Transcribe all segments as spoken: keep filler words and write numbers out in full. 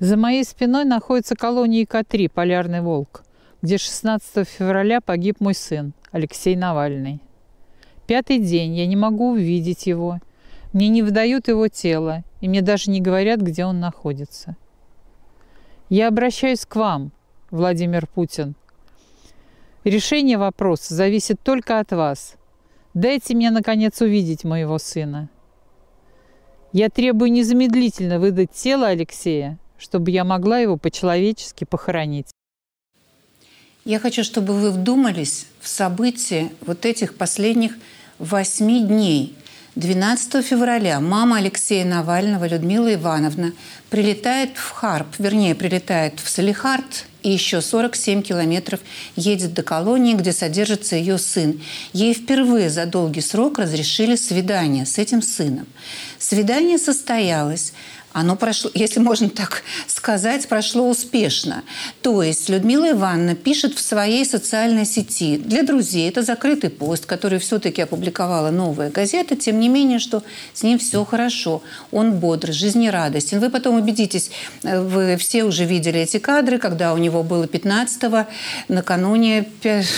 За моей спиной находится колония И К три «Полярный волк», где шестнадцатого февраля погиб мой сын Алексей Навальный. Пятый день я не могу увидеть его, мне не выдают его тело, и мне даже не говорят, где он находится. Я обращаюсь к вам, Владимир Путин. Решение вопроса зависит только от вас. Дайте мне, наконец, увидеть моего сына. Я требую незамедлительно выдать тело Алексея, чтобы я могла его по-человечески похоронить. Я хочу, чтобы вы вдумались в события вот этих последних восьми дней. двенадцатого февраля мама Алексея Навального, Людмила Ивановна, прилетает в Харп, вернее, прилетает в Салехард и еще сорок семь километров едет до колонии, где содержится ее сын. Ей впервые за долгий срок разрешили свидание с этим сыном. Свидание состоялось. Оно прошло, если можно так сказать, прошло успешно. То есть Людмила Ивановна пишет в своей социальной сети для друзей. Это закрытый пост, который все-таки опубликовала «Новая газета». Тем не менее, что с ним все хорошо. Он бодр, жизнерадостен. Вы потом убедитесь, вы все уже видели эти кадры, когда у него было пятнадцатого, накануне,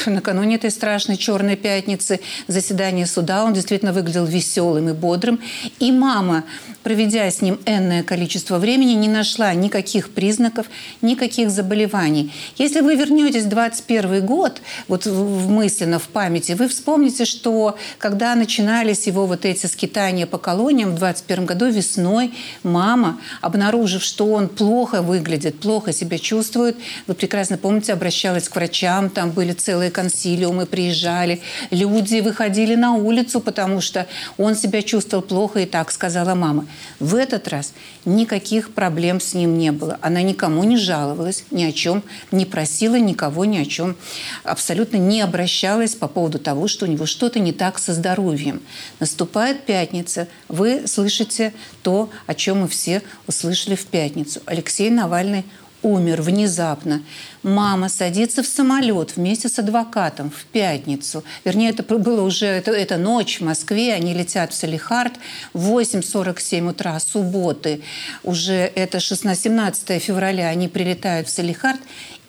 накануне этой страшной «Черной пятницы», заседание суда. Он действительно выглядел веселым и бодрым. И мама, проведя с ним энное количество времени, не нашла никаких признаков, никаких заболеваний. Если вы вернетесь в двадцать первый год, вот в мысленно, в памяти, вы вспомните, что когда начинались его вот эти скитания по колониям в двадцать первом году весной, мама, обнаружив, что он плохо выглядит, плохо себя чувствует, вы прекрасно помните, обращалась к врачам, там были целые консилиумы, приезжали, люди выходили на улицу, потому что он себя чувствовал плохо, и так сказала мама. В этот раз никаких проблем с ним не было. Она никому не жаловалась, ни о чем не просила, никого ни о чем абсолютно не обращалась по поводу того, что у него что-то не так со здоровьем. Наступает пятница. Вы слышите то, о чем мы все услышали в пятницу. Алексей Навальный умер внезапно. Мама садится в самолет вместе с адвокатом в пятницу. Вернее, это было уже это, это ночь в Москве. Они летят в Салехард в восемь сорок семь утра субботы. Уже это шестнадцатое-семнадцатое февраля они прилетают в Салехард.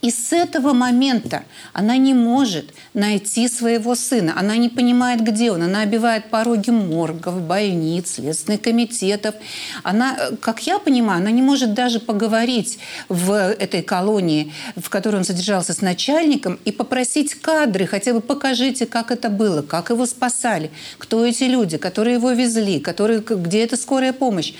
И с этого момента она не может найти своего сына. Она не понимает, где он. Она оббивает пороги моргов, больниц, следственных комитетов. Она, как я понимаю, она не может даже поговорить в этой колонии, в которой он содержался, с начальником и попросить кадры. Хотя бы покажите, как это было, как его спасали, кто эти люди, которые его везли, которые, где эта скорая помощь.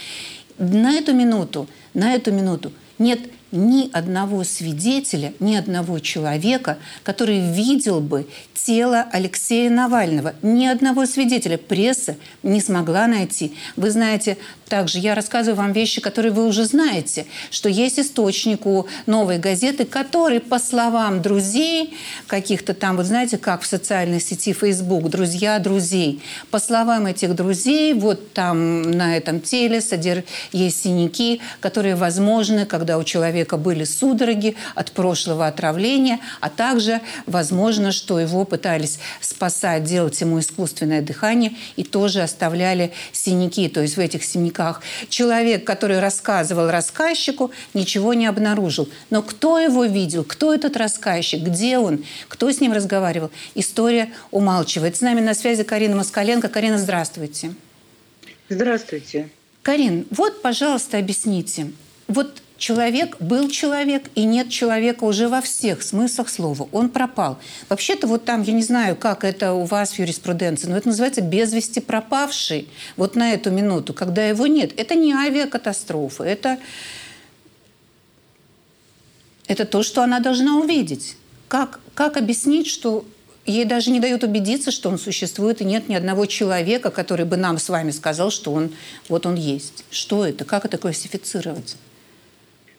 На эту минуту, на эту минуту нет ни одного свидетеля, ни одного человека, который видел бы тело Алексея Навального. Ни одного свидетеля пресса не смогла найти. Вы знаете, также я рассказываю вам вещи, которые вы уже знаете, что есть источник у «Новой газеты», который, по словам друзей, каких-то там, вот знаете, как в социальной сети Facebook, друзья друзей, по словам этих друзей, вот там на этом теле есть синяки, которые возможны, когда у человека были судороги от прошлого отравления, а также возможно, что его пытались спасать, делать ему искусственное дыхание и тоже оставляли синяки. То есть в этих синяках человек, который рассказывал рассказчику, ничего не обнаружил. Но кто его видел, кто этот рассказчик, где он, кто с ним разговаривал, история умалчивает. С нами на связи Карина Москаленко. Карина, здравствуйте. Здравствуйте. Карин, вот, пожалуйста, объясните. Вот человек был человек, и нет человека уже во всех смыслах слова. Он пропал. Вообще-то вот там, я не знаю, как это у вас в юриспруденции, но это называется без вести пропавший. Вот на эту минуту, когда его нет. Это не авиакатастрофа. Это, это то, что она должна увидеть. Как, как объяснить, что ей даже не дают убедиться, что он существует, и нет ни одного человека, который бы нам с вами сказал, что он, вот он есть. Что это? Как это классифицировать?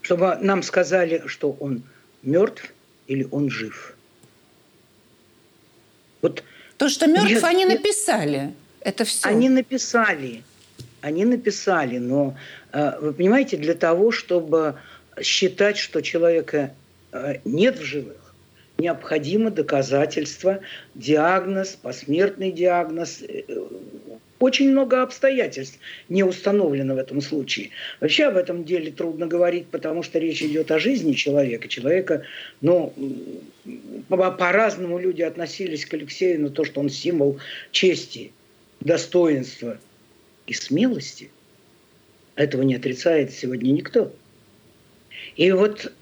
Чтобы нам сказали, что он мертв или он жив. Вот то, что мертв, нет, они написали. Это все. Они написали. Они написали. Но вы понимаете, для того, чтобы считать, что человека нет в живых, необходимо доказательство, диагноз, посмертный диагноз, Очень много обстоятельств не установлено в этом случае. Вообще об этом деле трудно говорить, потому что речь идет о жизни человека. Человека, ну, по-разному люди относились к Алексею, на то, что он символ чести, достоинства и смелости. Этого не отрицает сегодня никто. И вот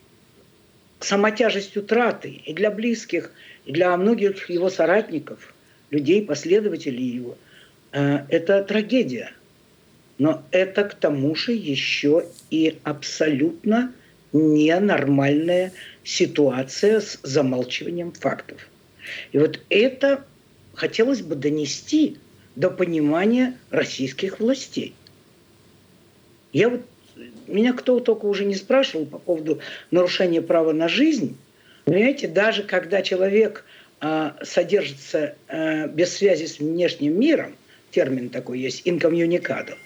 сама тяжесть утраты и для близких, и для многих его соратников, людей, последователей его, это трагедия, но это к тому же еще и абсолютно ненормальная ситуация с замалчиванием фактов. И вот это хотелось бы донести до понимания российских властей. Я вот, меня кто только уже не спрашивал по поводу нарушения права на жизнь. Понимаете, даже когда человек э, содержится э, без связи с внешним миром, термин такой есть, инкоммуникадо.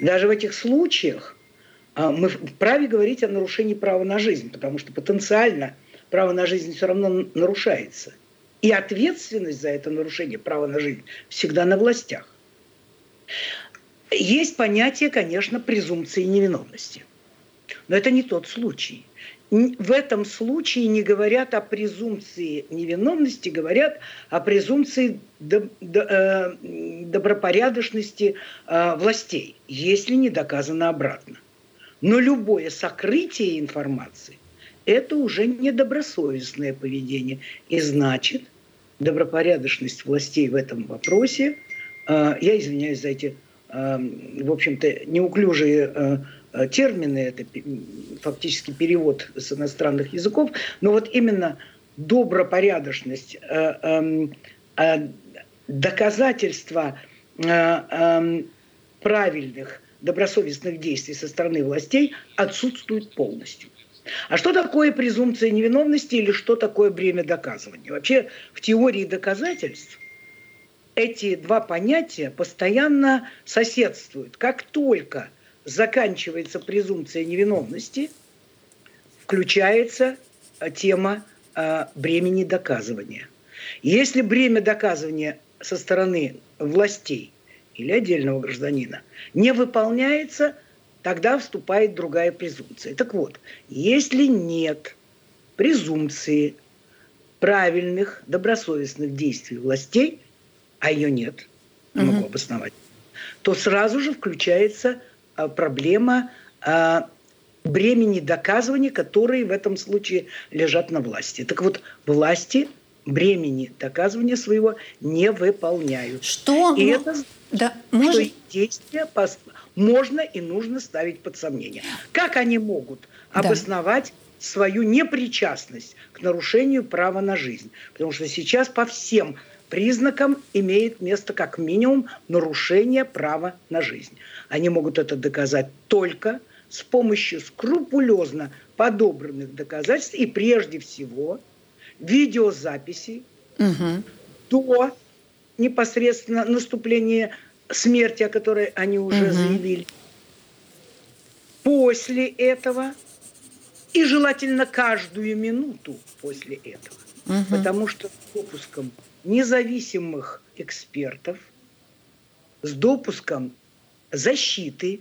Даже в этих случаях мы вправе говорить о нарушении права на жизнь, потому что потенциально право на жизнь все равно нарушается. И ответственность за это нарушение права на жизнь всегда на властях. Есть понятие, конечно, презумпции невиновности. Но это не тот случай. В этом случае не говорят о презумпции невиновности, говорят о презумпции добропорядочности властей, если не доказано обратно. Но любое сокрытие информации – это уже недобросовестное поведение. И значит, добропорядочность властей в этом вопросе, я извиняюсь за эти, в общем-то, неуклюжие термины, это фактически перевод с иностранных языков, но вот именно добропорядочность, доказательства правильных, добросовестных действий со стороны властей отсутствует полностью. А что такое презумпция невиновности или что такое бремя доказывания? Вообще в теории доказательств эти два понятия постоянно соседствуют. Как только заканчивается презумпция невиновности, включается тема э, бремени доказывания. Если бремя доказывания со стороны властей или отдельного гражданина не выполняется, тогда вступает другая презумпция. Так вот, если нет презумпции правильных, добросовестных действий властей, а ее нет, не могу [S2] Mm-hmm. [S1] Обосновать, то сразу же включается проблема э, бремени доказывания, которые в этом случае лежат на власти. Так вот, власти бремени доказывания своего не выполняют. Что? И ну, это да, что может... действия можно и нужно ставить под сомнение. Как они могут обосновать да. свою непричастность к нарушению права на жизнь? Потому что сейчас по всем признакам имеет место как минимум нарушение права на жизнь. Они могут это доказать только с помощью скрупулезно подобранных доказательств и прежде всего видеозаписей угу. до непосредственно наступления смерти, о которой они уже угу. заявили. После этого и желательно каждую минуту после этого. Угу. Потому что с допуском независимых экспертов, с допуском защиты,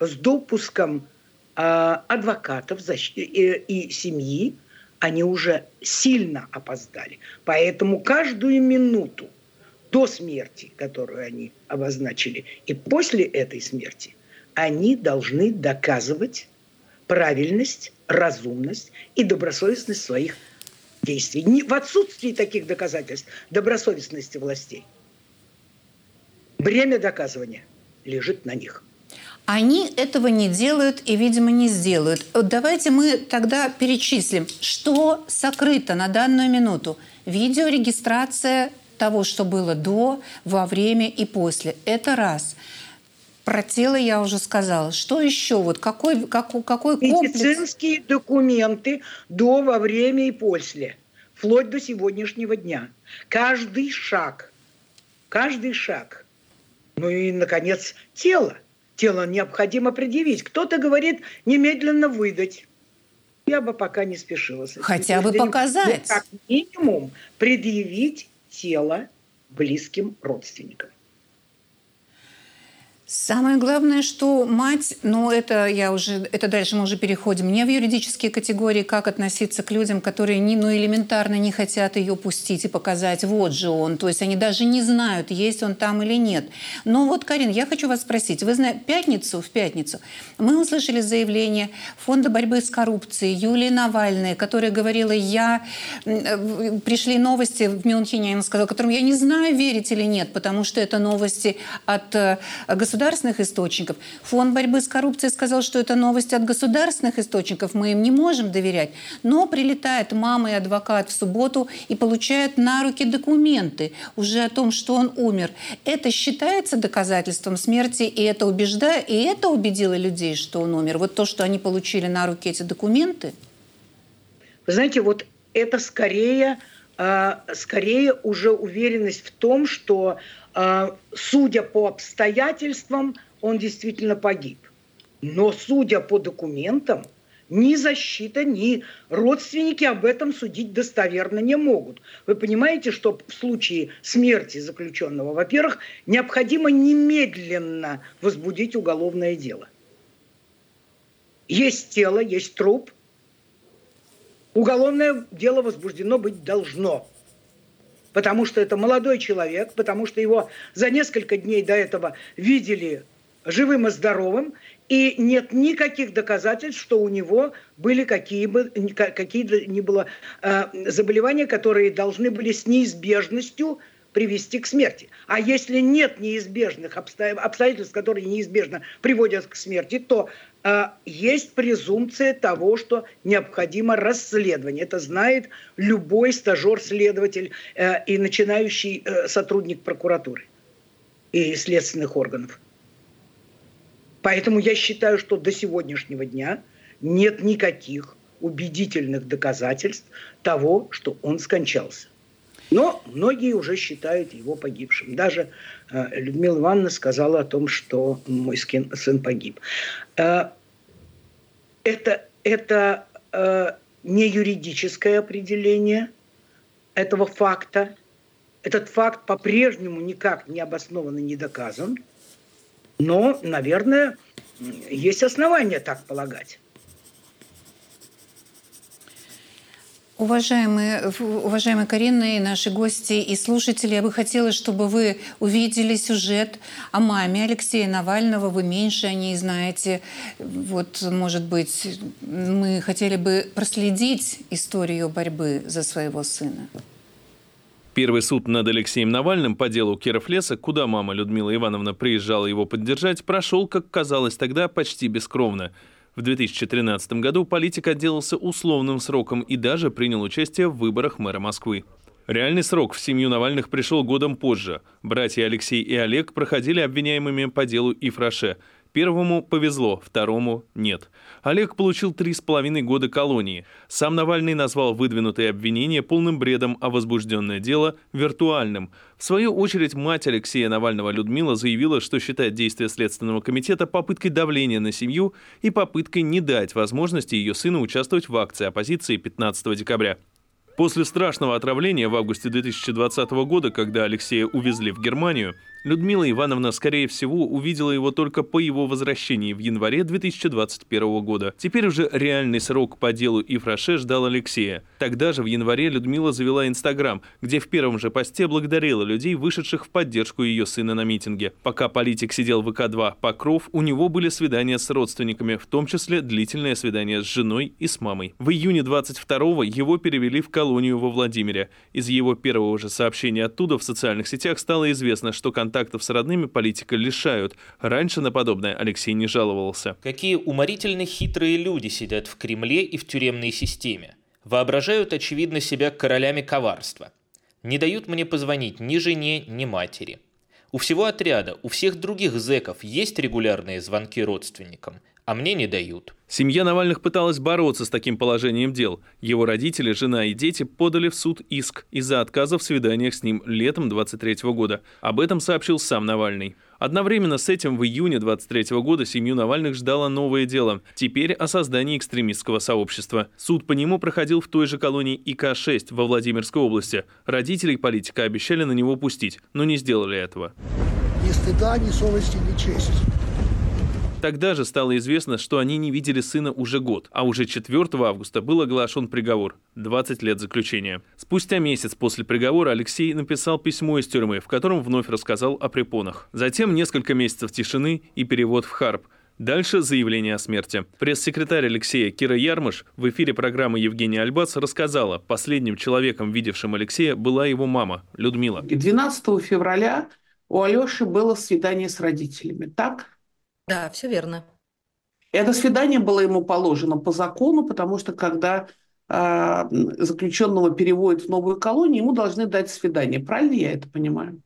с допуском э, адвокатов защ... и, и семьи, они уже сильно опоздали. Поэтому каждую минуту до смерти, которую они обозначили, и после этой смерти, они должны доказывать правильность, разумность и добросовестность своих действий. Не в отсутствии таких доказательств добросовестности властей бремя доказывания лежит на них. Они этого не делают и, видимо, не сделают. Давайте мы тогда перечислим, что сокрыто на данную минуту. Видеорегистрация того, что было до, во время и после. Это раз. Про тело я уже сказала. Что еще? Вот какой, какой, какой комплекс? Медицинские документы до, во время и после. Вплоть до сегодняшнего дня. Каждый шаг. Каждый шаг. Ну и, наконец, тело. Тело необходимо предъявить. Кто-то говорит, немедленно выдать. Я бы пока не спешила с этим. Хотя бы показать. Как минимум предъявить тело близким родственникам. Самое главное, что мать, ну это я уже, это дальше мы уже переходим, не в юридические категории, как относиться к людям, которые не, ну, элементарно не хотят ее пустить и показать, вот же он, то есть они даже не знают, есть он там или нет. Но вот, Карин, я хочу вас спросить, вы знаете, в пятницу, в пятницу мы услышали заявление Фонда борьбы с коррупцией Юлии Навальной, которая говорила, я, пришли новости в Мюнхене, она сказала, которым я не знаю, верить или нет, потому что это новости от государства, государственных источников. Фонд борьбы с коррупцией сказал, что это новости от государственных источников, мы им не можем доверять. Но прилетает мама и адвокат в субботу и получает на руки документы уже о том, что он умер. Это считается доказательством смерти, и это убеждает, и это убедило людей, что он умер. Вот то, что они получили на руки эти документы. Вы знаете, вот это скорее, скорее уже уверенность в том, что судя по обстоятельствам, он действительно погиб. Но судя по документам, ни защита, ни родственники об этом судить достоверно не могут. Вы понимаете, что в случае смерти заключенного, во-первых, необходимо немедленно возбудить уголовное дело. Есть тело, есть труп. Уголовное дело возбуждено быть должно. Потому что это молодой человек, потому что его за несколько дней до этого видели живым и здоровым, и нет никаких доказательств, что у него были какие-либо какие э, заболевания, которые должны были с неизбежностью привести к смерти. А если нет неизбежных обстоятельств, которые неизбежно приводят к смерти, то э, есть презумпция того, что необходимо расследование. Это знает любой стажер-следователь э, и начинающий э, сотрудник прокуратуры и следственных органов. Поэтому я считаю, что до сегодняшнего дня нет никаких убедительных доказательств того, что он скончался. Но многие уже считают его погибшим. Даже э, Людмила Ивановна сказала о том, что мой сын, сын погиб. Э, это это э, не юридическое определение этого факта. Этот факт по-прежнему никак не обоснован и не доказан. Но, наверное, есть основания так полагать. Уважаемые, уважаемые Карина и наши гости и слушатели, я бы хотела, чтобы вы увидели сюжет о маме Алексея Навального. Вы меньше о ней знаете. Вот, может быть, мы хотели бы проследить историю борьбы за своего сына. Первый суд над Алексеем Навальным по делу Кировлеса, куда мама Людмила Ивановна приезжала его поддержать, прошел, как казалось тогда, почти бескровно. В две тысячи тринадцатом году политик отделался условным сроком и даже принял участие в выборах мэра Москвы. Реальный срок в семью Навальных пришел годом позже. Братья Алексей и Олег проходили обвиняемыми по делу Ифраше. Первому повезло, второму нет. Олег получил три с половиной года колонии. Сам Навальный назвал выдвинутые обвинения полным бредом, а возбужденное дело – виртуальным. В свою очередь, мать Алексея Навального Людмила заявила, что считает действия Следственного комитета попыткой давления на семью и попыткой не дать возможности ее сыну участвовать в акции оппозиции пятнадцатого декабря. После страшного отравления в августе две тысячи двадцатого года, когда Алексея увезли в Германию, Людмила Ивановна, скорее всего, увидела его только по его возвращении в январе две тысячи двадцать первого года. Теперь уже реальный срок по делу Ифраше ждал Алексея. Тогда же в январе Людмила завела Инстаграм, где в первом же посте благодарила людей, вышедших в поддержку ее сына на митинге. Пока политик сидел в И К два Покров, у него были свидания с родственниками, в том числе длительное свидание с женой и с мамой. В июне двадцать второго его перевели в колонию. колонию во Владимире. Из его первого же сообщения оттуда в социальных сетях стало известно, что контактов с родными политика лишают. Раньше на подобное Алексей не жаловался. Какие уморительно хитрые люди сидят в Кремле и в тюремной системе. Воображают, очевидно, себя королями коварства. Не дают мне позвонить ни жене, ни матери. У всего отряда, у всех других зэков есть регулярные звонки родственникам, а мне не дают. Семья Навальных пыталась бороться с таким положением дел. Его родители, жена и дети подали в суд иск из-за отказа в свиданиях с ним летом двадцать третьего года. Об этом сообщил сам Навальный. Одновременно с этим в июне двадцать третьего года семью Навальных ждало новое дело. Теперь о создании экстремистского сообщества. Суд по нему проходил в той же колонии И К шесть во Владимирской области. Родители политика обещали на него пустить, но не сделали этого. стыда, ни совести, ни чести. Тогда же стало известно, что они не видели сына уже год, а уже четвёртого августа был оглашен приговор – двадцать лет заключения. Спустя месяц после приговора Алексей написал письмо из тюрьмы, в котором вновь рассказал о препонах. Затем несколько месяцев тишины и перевод в ХАРП. Дальше заявление о смерти. Пресс-секретарь Алексея Кира Ярмыш в эфире программы Евгения Альбац рассказала, последним человеком, видевшим Алексея, была его мама Людмила. двенадцатого февраля у Алёши было свидание с родителями, так? Да, все верно. Это свидание было ему положено по закону, потому что когда э, заключенного переводят в новую колонию, ему должны дать свидание. Правильно я это понимаю?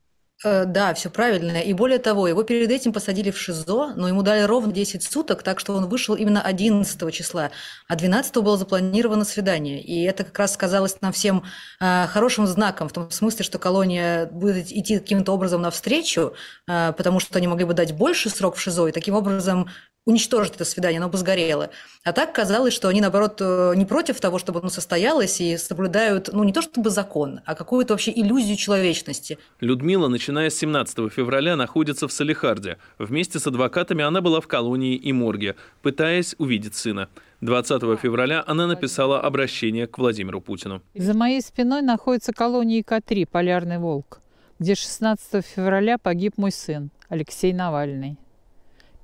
Э, да, все правильно. И более того, его перед этим посадили в ШИЗО, но ему дали ровно десять суток, так что он вышел именно одиннадцатого числа, а двенадцатого было запланировано свидание. И это как раз сказалось нам всем э, хорошим знаком, в том смысле, что колония будет идти каким-то образом навстречу, э, потому что они могли бы дать больше срок в ШИЗО, и таким образом уничтожить это свидание, оно бы сгорело. А так казалось, что они, наоборот, не против того, чтобы оно состоялось, и соблюдают, ну, не то чтобы закон, а какую-то вообще иллюзию человечности. Людмила, начиная с семнадцатого февраля, находится в Салехарде. Вместе с адвокатами она была в колонии и морге, пытаясь увидеть сына. двадцатого февраля она написала обращение к Владимиру Путину. За моей спиной находится колония И К три «Полярный волк», где шестнадцатого февраля погиб мой сын Алексей Навальный.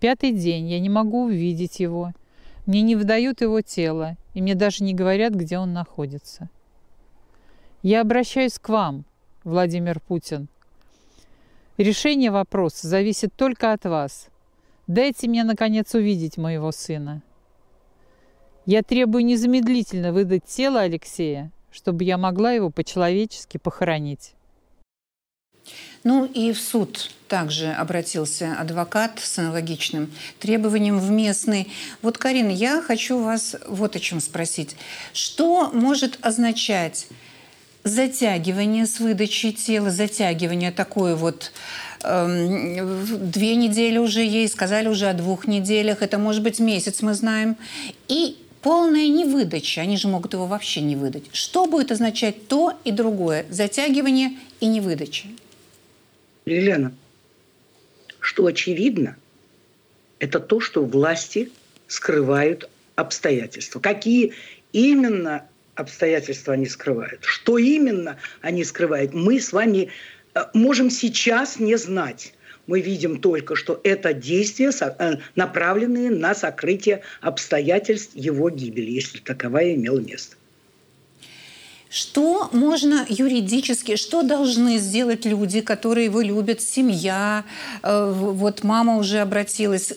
Пятый день, я не могу увидеть его, мне не выдают его тело, и мне даже не говорят, где он находится. Я обращаюсь к вам, Владимир Путин. Решение вопроса зависит только от вас. Дайте мне, наконец, увидеть моего сына. Я требую незамедлительно выдать тело Алексея, чтобы я могла его по-человечески похоронить. Ну и в суд также обратился адвокат с аналогичным требованием в местный. Вот, Карина, я хочу вас вот о чем спросить. Что может означать затягивание с выдачей тела, затягивание такое вот э, две недели уже ей, сказали уже о двух неделях, это может быть месяц, мы знаем, и полная невыдача, они же могут его вообще не выдать. Что будет означать то и другое, затягивание и невыдача? Елена, что очевидно, это то, что власти скрывают обстоятельства. Какие именно обстоятельства они скрывают? Что именно они скрывают? Мы с вами можем сейчас не знать. Мы видим только, что это действия, направленные на сокрытие обстоятельств его гибели, если таковая имела место. Что можно юридически, что должны сделать люди, которые его любят, семья, вот мама уже обратилась,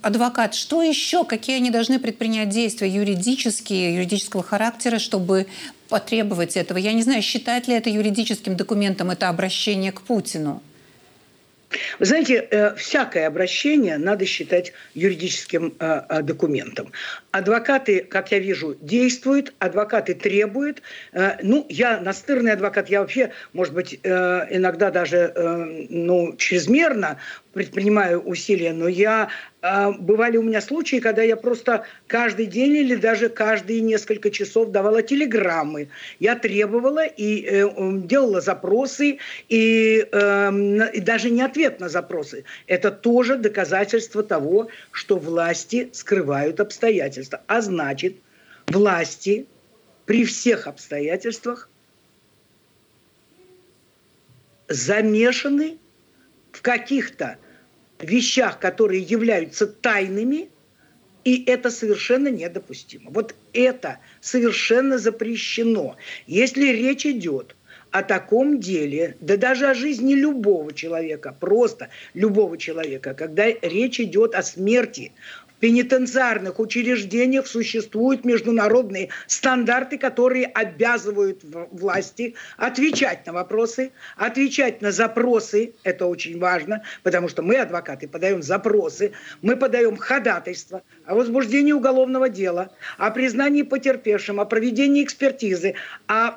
адвокат, что еще, какие они должны предпринять действия юридические, юридического характера, чтобы потребовать этого? Я не знаю, считать ли это юридическим документом, это обращение к Путину? Вы знаете, всякое обращение надо считать юридическим документом. Адвокаты, как я вижу, действуют, адвокаты требуют. Ну, я настырный адвокат, я вообще, может быть, иногда даже ну, чрезмерно предпринимаю усилия, но я... Бывали у меня случаи, когда я просто каждый день или даже каждые несколько часов давала телеграммы. Я требовала и э, делала запросы, и, э, и даже не ответ на запросы. Это тоже доказательство того, что власти скрывают обстоятельства. А значит, власти при всех обстоятельствах замешаны в каких-то вещах, которые являются тайными, и это совершенно недопустимо. Вот это совершенно запрещено. Если речь идет о таком деле, да даже о жизни любого человека, просто любого человека, когда речь идет о смерти, в пенитенциарных учреждениях существуют международные стандарты, которые обязывают власти отвечать на вопросы, отвечать на запросы. Это очень важно, потому что мы, адвокаты, подаем запросы, мы подаем ходатайство о возбуждении уголовного дела, о признании потерпевшим, о проведении экспертизы, о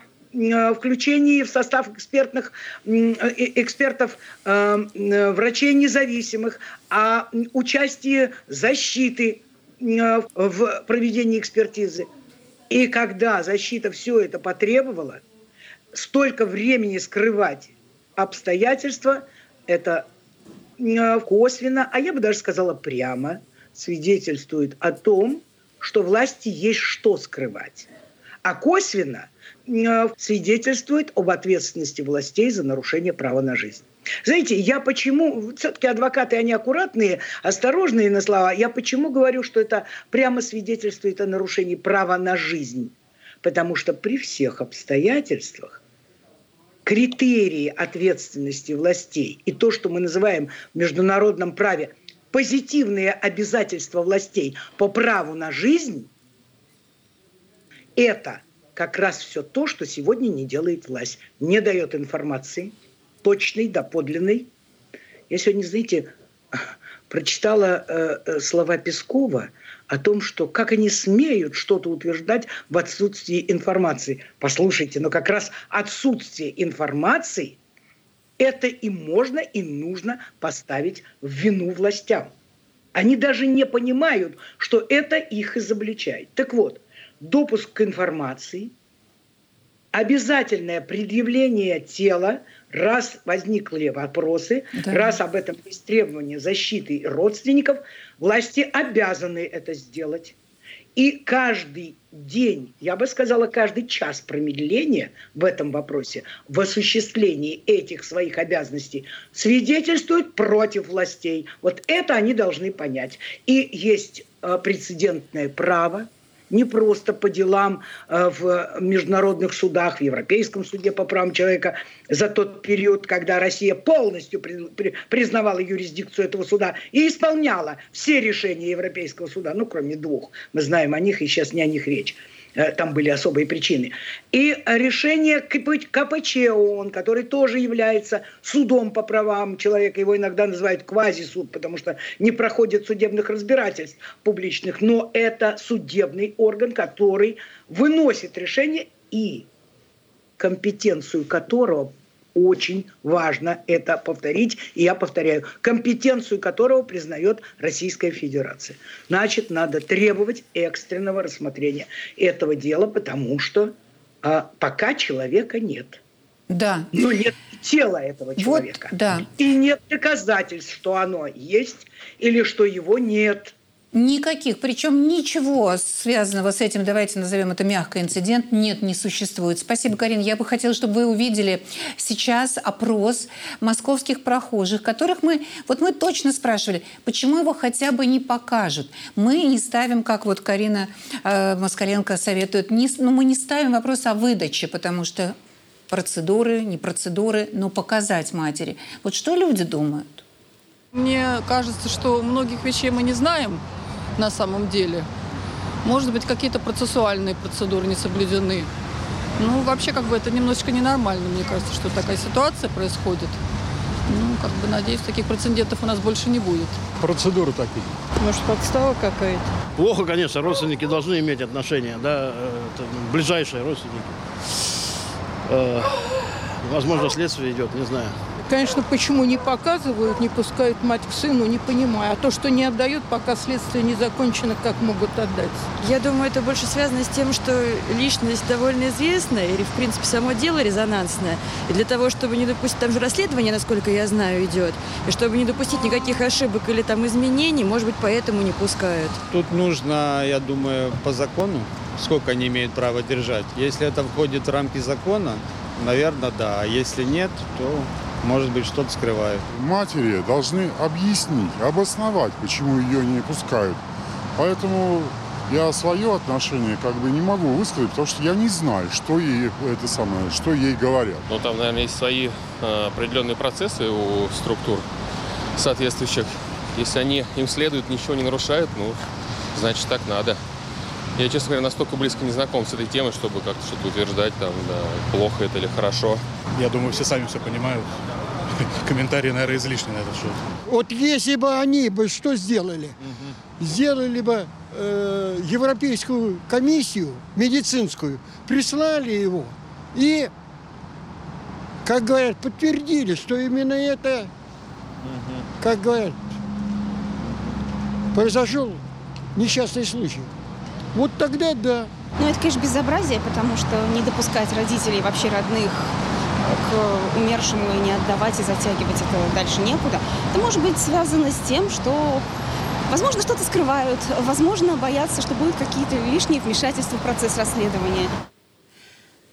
включении в состав экспертных, экспертов врачей независимых, о участии защиты в проведении экспертизы. И когда защита все это потребовала, столько времени скрывать обстоятельства – это косвенно, а я бы даже сказала прямо, свидетельствует о том, что власти есть что скрывать. А косвенно свидетельствует об ответственности властей за нарушение права на жизнь. Знаете, я почему... Все-таки адвокаты, они аккуратные, осторожные на слова. Я почему говорю, что это прямо свидетельствует о нарушении права на жизнь? Потому что при всех обстоятельствах критерии ответственности властей и то, что мы называем в международном праве позитивные обязательства властей по праву на жизнь, это как раз все то, что сегодня не делает власть. Не дает информации точной, доподлинной. Я сегодня, знаете, прочитала э, слова Пескова о том, что как они смеют что-то утверждать в отсутствии информации. Послушайте, но как раз отсутствие информации это и можно, и нужно поставить в вину властям. Они даже не понимают, что это их изобличает. Так вот, допуск к информации, обязательное предъявление тела, раз возникли вопросы, да. раз об этом есть требования защиты родственников, власти обязаны это сделать. И каждый день, я бы сказала, каждый час промедления в этом вопросе, в осуществлении этих своих обязанностей, свидетельствует против властей. Вот это они должны понять. И есть э, прецедентное право, не просто по делам в международных судах, в Европейском суде по правам человека за тот период, когда Россия полностью признавала юрисдикцию этого суда и исполняла все решения Европейского суда, ну, кроме двух. Мы знаем о них, и сейчас не о них речь. Там были особые причины. И решение ка пэ че ООН, который тоже является судом по правам человека, его иногда называют квазисуд, потому что не проходит судебных разбирательств публичных, но это судебный орган, который выносит решение и компетенцию которого, очень важно это повторить, и я повторяю, компетенцию которого признает Российская Федерация. Значит, надо требовать экстренного рассмотрения этого дела, потому что а, пока человека нет. Да. Но нет тела этого человека. Вот, да. И нет доказательств, что оно есть или что его нет. Никаких. Причем ничего связанного с этим, давайте назовем это мягко, инцидент, нет, не существует. Спасибо, Карин. Я бы хотела, чтобы вы увидели сейчас опрос московских прохожих, которых мы... Вот мы точно спрашивали, почему его хотя бы не покажут. Мы не ставим, как вот Карина э, Москаленко советует, не, ну, мы не ставим вопрос о выдаче, потому что процедуры, не процедуры, но показать матери. Вот что люди думают? Мне кажется, что многих вещей мы не знаем. На самом деле. Может быть, какие-то процессуальные процедуры не соблюдены. Ну, вообще, как бы, это немножечко ненормально, мне кажется, что такая ситуация происходит. Ну, как бы, надеюсь, таких прецедентов у нас больше не будет. Процедуры такие. Может, подстава какая-то? Плохо, конечно, родственники должны иметь отношения, да, это ближайшие родственники. Э, возможно, следствие идет, не знаю. Конечно, почему не показывают, не пускают мать к сыну, не понимаю. А то, что не отдают, пока следствие не закончено, как могут отдать? Я думаю, это больше связано с тем, что личность довольно известная, или, в принципе, само дело резонансное. И для того, чтобы не допустить... Там же расследование, насколько я знаю, идет. И чтобы не допустить никаких ошибок или там изменений, может быть, поэтому не пускают. Тут нужно, я думаю, по закону, сколько они имеют право держать. Если это входит в рамки закона, наверное, да. А если нет, то... Может быть, что-то скрывает. Матери должны объяснить, обосновать, почему ее не пускают. Поэтому я свое отношение как бы не могу высказать, потому что я не знаю, что ей, это самое, что ей говорят. Ну, там, наверное, есть свои определенные процессы у структур соответствующих. Если они им следуют, ничего не нарушают, ну, значит, так надо. Я, честно говоря, настолько близко не знаком с этой темой, чтобы как-то что-то утверждать, там, да, плохо это или хорошо. Я думаю, все сами все понимают. Комментарии, наверное, излишни на этот счет. Вот если бы они бы что сделали? Угу. Сделали бы э, европейскую комиссию медицинскую, прислали его и, как говорят, подтвердили, что именно это, угу. как говорят, произошел несчастный случай. Вот тогда да. Ну, это, конечно, безобразие, потому что не допускать родителей, вообще родных, к умершему и не отдавать, и затягивать это дальше некуда. Это может быть связано с тем, что, возможно, что-то скрывают, возможно, боятся, что будут какие-то лишние вмешательства в процесс расследования.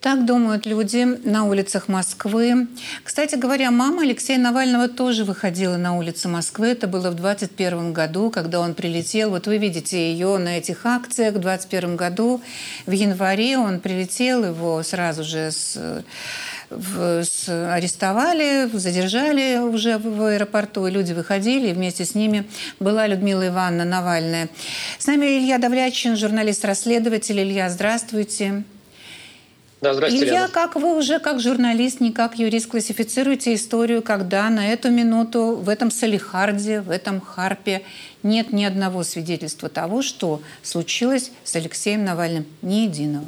Так думают люди на улицах Москвы. Кстати говоря, мама Алексея Навального тоже выходила на улицы Москвы. Это было в двадцать первом году, когда он прилетел. Вот вы видите ее на этих акциях в двадцать первом году. В январе он прилетел, его сразу же с, в, с, арестовали, задержали уже в аэропорту. И люди выходили, и вместе с ними была Людмила Ивановна Навальная. С нами Илья Давлячин, журналист-расследователь. Илья, здравствуйте. Да, здравствуйте, Илья, Лена. Как вы уже как журналист, не как юрист, классифицируете историю, когда на эту минуту в этом Салихарде, в этом Харпе нет ни одного свидетельства того, что случилось с Алексеем Навальным, ни единого?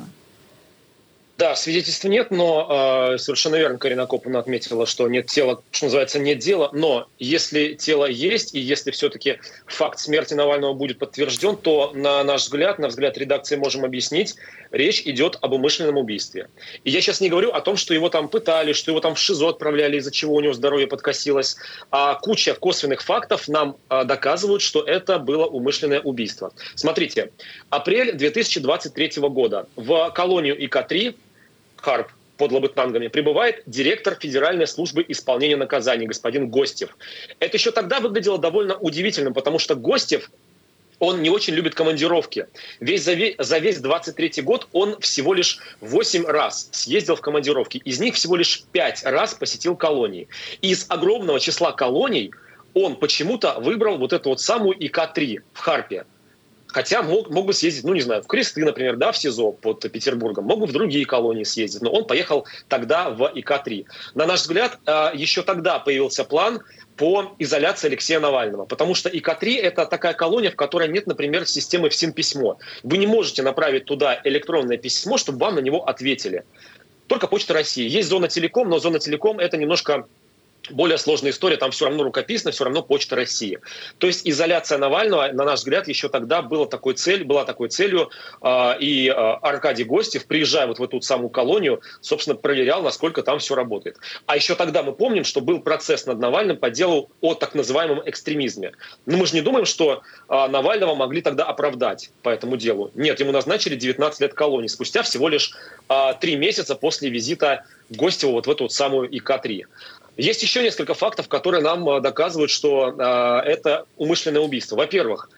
Да, свидетельств нет, но э, совершенно верно Карина Коповна отметила, что нет тела, что называется, нет дела. Но если тело есть, и если все-таки факт смерти Навального будет подтвержден, то, на наш взгляд, на взгляд редакции «Можем объяснить», речь идет об умышленном убийстве. И я сейчас не говорю о том, что его там пытали, что его там в ШИЗО отправляли, из-за чего у него здоровье подкосилось. А куча косвенных фактов нам э, доказывают, что это было умышленное убийство. Смотрите, апрель две тысячи двадцать третьего года в колонию И К три Харп под Лабытангами прибывает директор Федеральной службы исполнения наказаний господин Гостев. Это еще тогда выглядело довольно удивительным, потому что Гостев, он не очень любит командировки. Весь, за весь двадцать третий год он всего лишь восемь раз съездил в командировки. Из них всего лишь пять раз посетил колонии. И из огромного числа колоний он почему-то выбрал вот эту вот самую И К три в Харпе. Хотя мог, мог бы съездить, ну не знаю, в Кресты, например, да, в СИЗО под Петербургом, мог бы в другие колонии съездить, но он поехал тогда в И К три. На наш взгляд, еще тогда появился план по изоляции Алексея Навального, потому что И К три – это такая колония, в которой нет, например, системы «Всем-письмо». Вы не можете направить туда электронное письмо, чтобы вам на него ответили. Только Почта России. Есть зона телеком, но зона телеком – это немножко более сложная история, там все равно рукописно, все равно Почта России. То есть изоляция Навального, на наш взгляд, еще тогда была такой, цель, была такой целью. Э, и э, Аркадий Гостев, приезжая вот в эту самую колонию, собственно, проверял, насколько там все работает. А еще тогда мы помним, что был процесс над Навальным по делу о так называемом экстремизме. Но мы же не думаем, что э, Навального могли тогда оправдать по этому делу. Нет, ему назначили девятнадцать лет колонии, спустя всего лишь э, три месяца после визита Гостева вот в эту вот самую И К три. Есть еще несколько фактов, которые нам доказывают, что э, это умышленное убийство. Во-первых,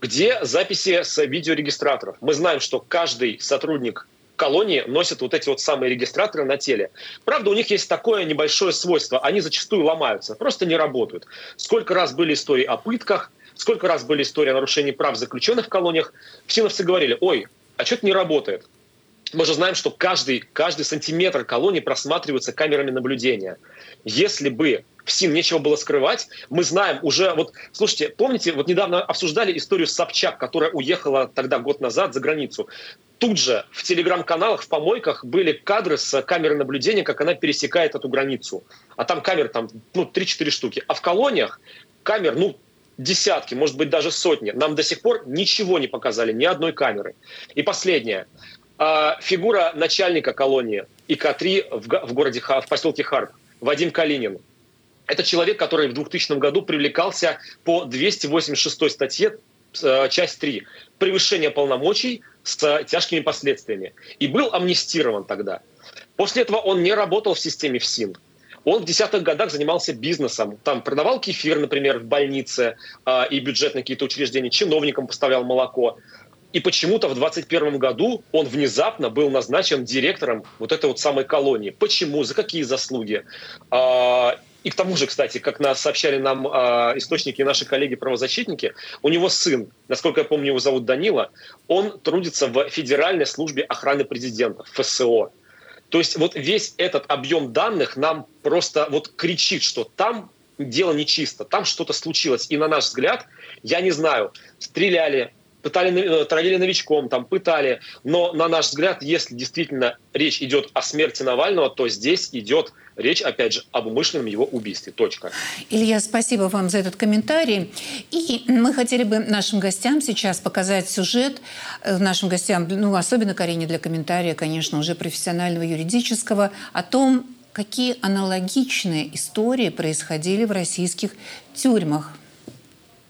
где записи с видеорегистраторов? Мы знаем, что каждый сотрудник колонии носит вот эти вот самые регистраторы на теле. Правда, у них есть такое небольшое свойство. Они зачастую ломаются, просто не работают. Сколько раз были истории о пытках, сколько раз были истории о нарушении прав заключенных в колониях. Всиновцы говорили: ой, а что-то не работает. Мы же знаем, что каждый, каждый сантиметр колонии просматривается камерами наблюдения. Если бы ФСИН нечего было скрывать, мы знаем уже... Вот, слушайте, помните, вот недавно обсуждали историю Собчак, которая уехала тогда год назад за границу. Тут же в телеграм-каналах, в помойках были кадры с камеры наблюдения, как она пересекает эту границу. А там камер там, ну, три-четыре штуки. А в колониях камер, ну, десятки, может быть, даже сотни. Нам до сих пор ничего не показали, ни одной камеры. И последнее. Фигура начальника колонии И К три в, в городе, в поселке Харп, Вадим Калинин. Это человек, который в двухтысячном году привлекался по двести восемьдесят шестой статье, часть три, превышение полномочий с тяжкими последствиями. И был амнистирован тогда. После этого он не работал в системе ФСИН. Он в десятых годах занимался бизнесом. Там продавал кефир, например, в больнице и бюджетные какие-то учреждения, чиновникам поставлял молоко. И почему-то в двадцать первом году он внезапно был назначен директором вот этой вот самой колонии. Почему? За какие заслуги? И к тому же, кстати, как нас сообщали нам источники, наши коллеги-правозащитники, у него сын, насколько я помню, его зовут Данила, он трудится в Федеральной службе охраны президента, Ф С О. То есть вот весь этот объем данных нам просто вот кричит, что там дело нечисто, там что-то случилось. И на наш взгляд, я не знаю, стреляли, пытали, травили новичком, там пытали. Но, на наш взгляд, если действительно речь идет о смерти Навального, то здесь идет речь, опять же, об умышленном его убийстве. Точка. Илья, спасибо вам за этот комментарий. И мы хотели бы нашим гостям сейчас показать сюжет. Нашим гостям, ну, особенно Карине для комментария, конечно, уже профессионального, юридического, о том, какие аналогичные истории происходили в российских тюрьмах.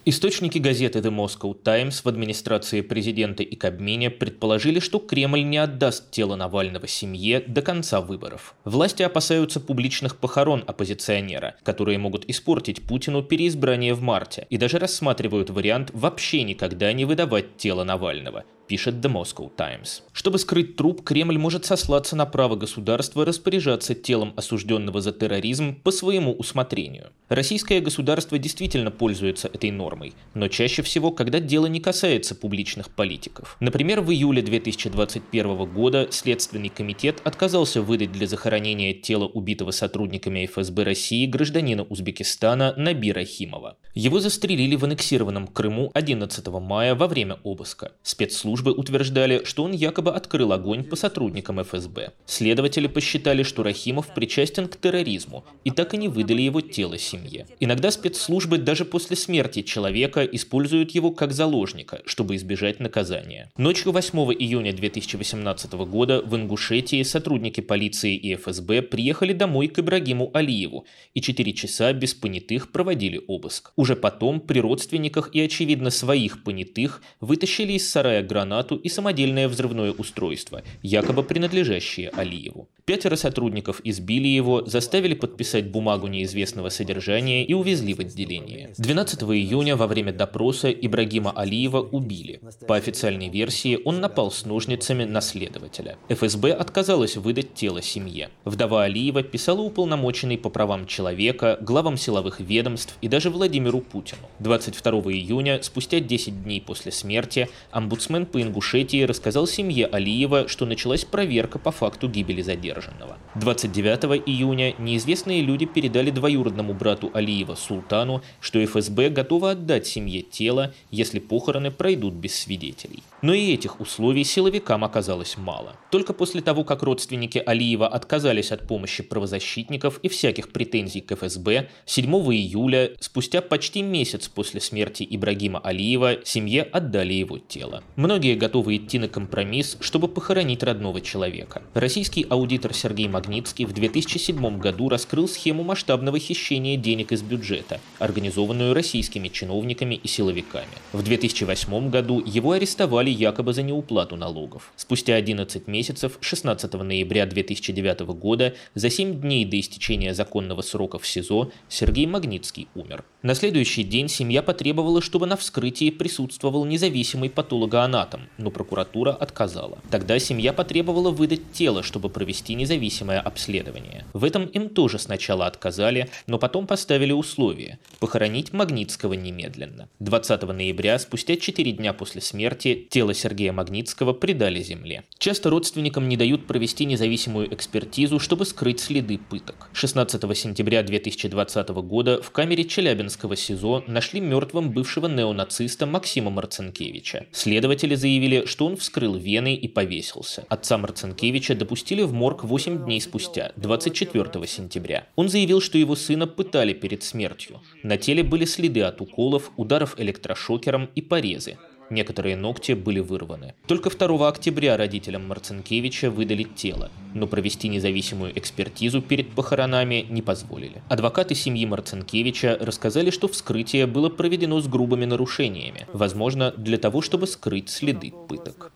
Источники газеты The Moscow Times в администрации президента и Кабмине предположили, что Кремль не отдаст тело Навального семье до конца выборов. Власти опасаются публичных похорон оппозиционера, которые могут испортить Путину переизбрание в марте, и даже рассматривают вариант вообще никогда не выдавать тело Навального, пишет The Moscow Times. Чтобы скрыть труп, Кремль может сослаться на право государства распоряжаться телом осужденного за терроризм по своему усмотрению. Российское государство действительно пользуется этой нормой, но чаще всего, когда дело не касается публичных политиков. Например, в июле две тысячи двадцать первого года Следственный комитет отказался выдать для захоронения тела убитого сотрудниками ФСБ России гражданина Узбекистана Наби Рахимова. Его застрелили в аннексированном Крыму одиннадцатого мая во время обыска. Спецслужбы утверждали, что он якобы открыл огонь по сотрудникам ФСБ. Следователи посчитали, что Рахимов причастен к терроризму, и так и не выдали его тело семье. Иногда спецслужбы даже после смерти человека используют его как заложника, чтобы избежать наказания. Ночью восьмого июня две тысячи восемнадцатого года в Ингушетии сотрудники полиции и ФСБ приехали домой к Ибрагиму Алиеву и четыре часа без понятых проводили обыск. Уже потом при родственниках и, очевидно, своих понятых вытащили из сарая гранату и самодельное взрывное устройство, якобы принадлежащее Алиеву. Пятеро сотрудников избили его, заставили подписать бумагу неизвестного содержания и увезли в отделение. двенадцатого июня во время допроса Ибрагима Алиева убили. По официальной версии, он напал с ножницами на следователя. ФСБ отказалась выдать тело семье. Вдова Алиева писала уполномоченной по правам человека, главам силовых ведомств и даже Владимиру Путину. двадцать второго июня, спустя десять дней после смерти, омбудсмен по Ингушетии рассказал семье Алиева, что началась проверка по факту гибели задержанного. двадцать девятого июня неизвестные люди передали двоюродному брату Алиева Султану, что ФСБ готова отдать семье тело, если похороны пройдут без свидетелей. Но и этих условий силовикам оказалось мало. Только после того, как родственники Алиева отказались от помощи правозащитников и всяких претензий к ФСБ, седьмого июля, спустя почти месяц после смерти Ибрагима Алиева, семье отдали его тело. Многие готовы идти на компромисс, чтобы похоронить родного человека. Российский аудитор Сергей Магнитский в две тысячи седьмом году раскрыл схему масштабного хищения денег из бюджета, организованную российскими чиновниками и силовиками. В две тысячи восьмом году его арестовали якобы за неуплату налогов. Спустя одиннадцать месяцев, шестнадцатого ноября две тысячи девятого года, за семь дней до истечения законного срока в СИЗО, Сергей Магнитский умер. На следующий день семья потребовала, чтобы на вскрытии присутствовал независимый патологоанатом, но прокуратура отказала. Тогда семья потребовала выдать тело, чтобы провести независимое обследование. В этом им тоже сначала отказали, но потом поставили условие – похоронить Магнитского немедленно. двадцатого ноября, спустя четыре дня после смерти, тело Сергея Магнитского предали земле. Часто родственникам не дают провести независимую экспертизу, чтобы скрыть следы пыток. шестнадцатого сентября две тысячи двадцатого года в камере Челябинского СИЗО нашли мертвым бывшего неонациста Максима Марцинкевича. Следователи заявили, что он вскрыл вены и повесился. Отца Марцинкевича допустили в морг восемь дней спустя, двадцать четвёртого сентября. Он заявил, что его сына пытали перед смертью. На теле были следы от уколов, ударов электрошокером и порезы. Некоторые ногти были вырваны. Только второго октября родителям Марцинкевича выдали тело, но провести независимую экспертизу перед похоронами не позволили. Адвокаты семьи Марцинкевича рассказали, что вскрытие было проведено с грубыми нарушениями, возможно, для того, чтобы скрыть следы пыток.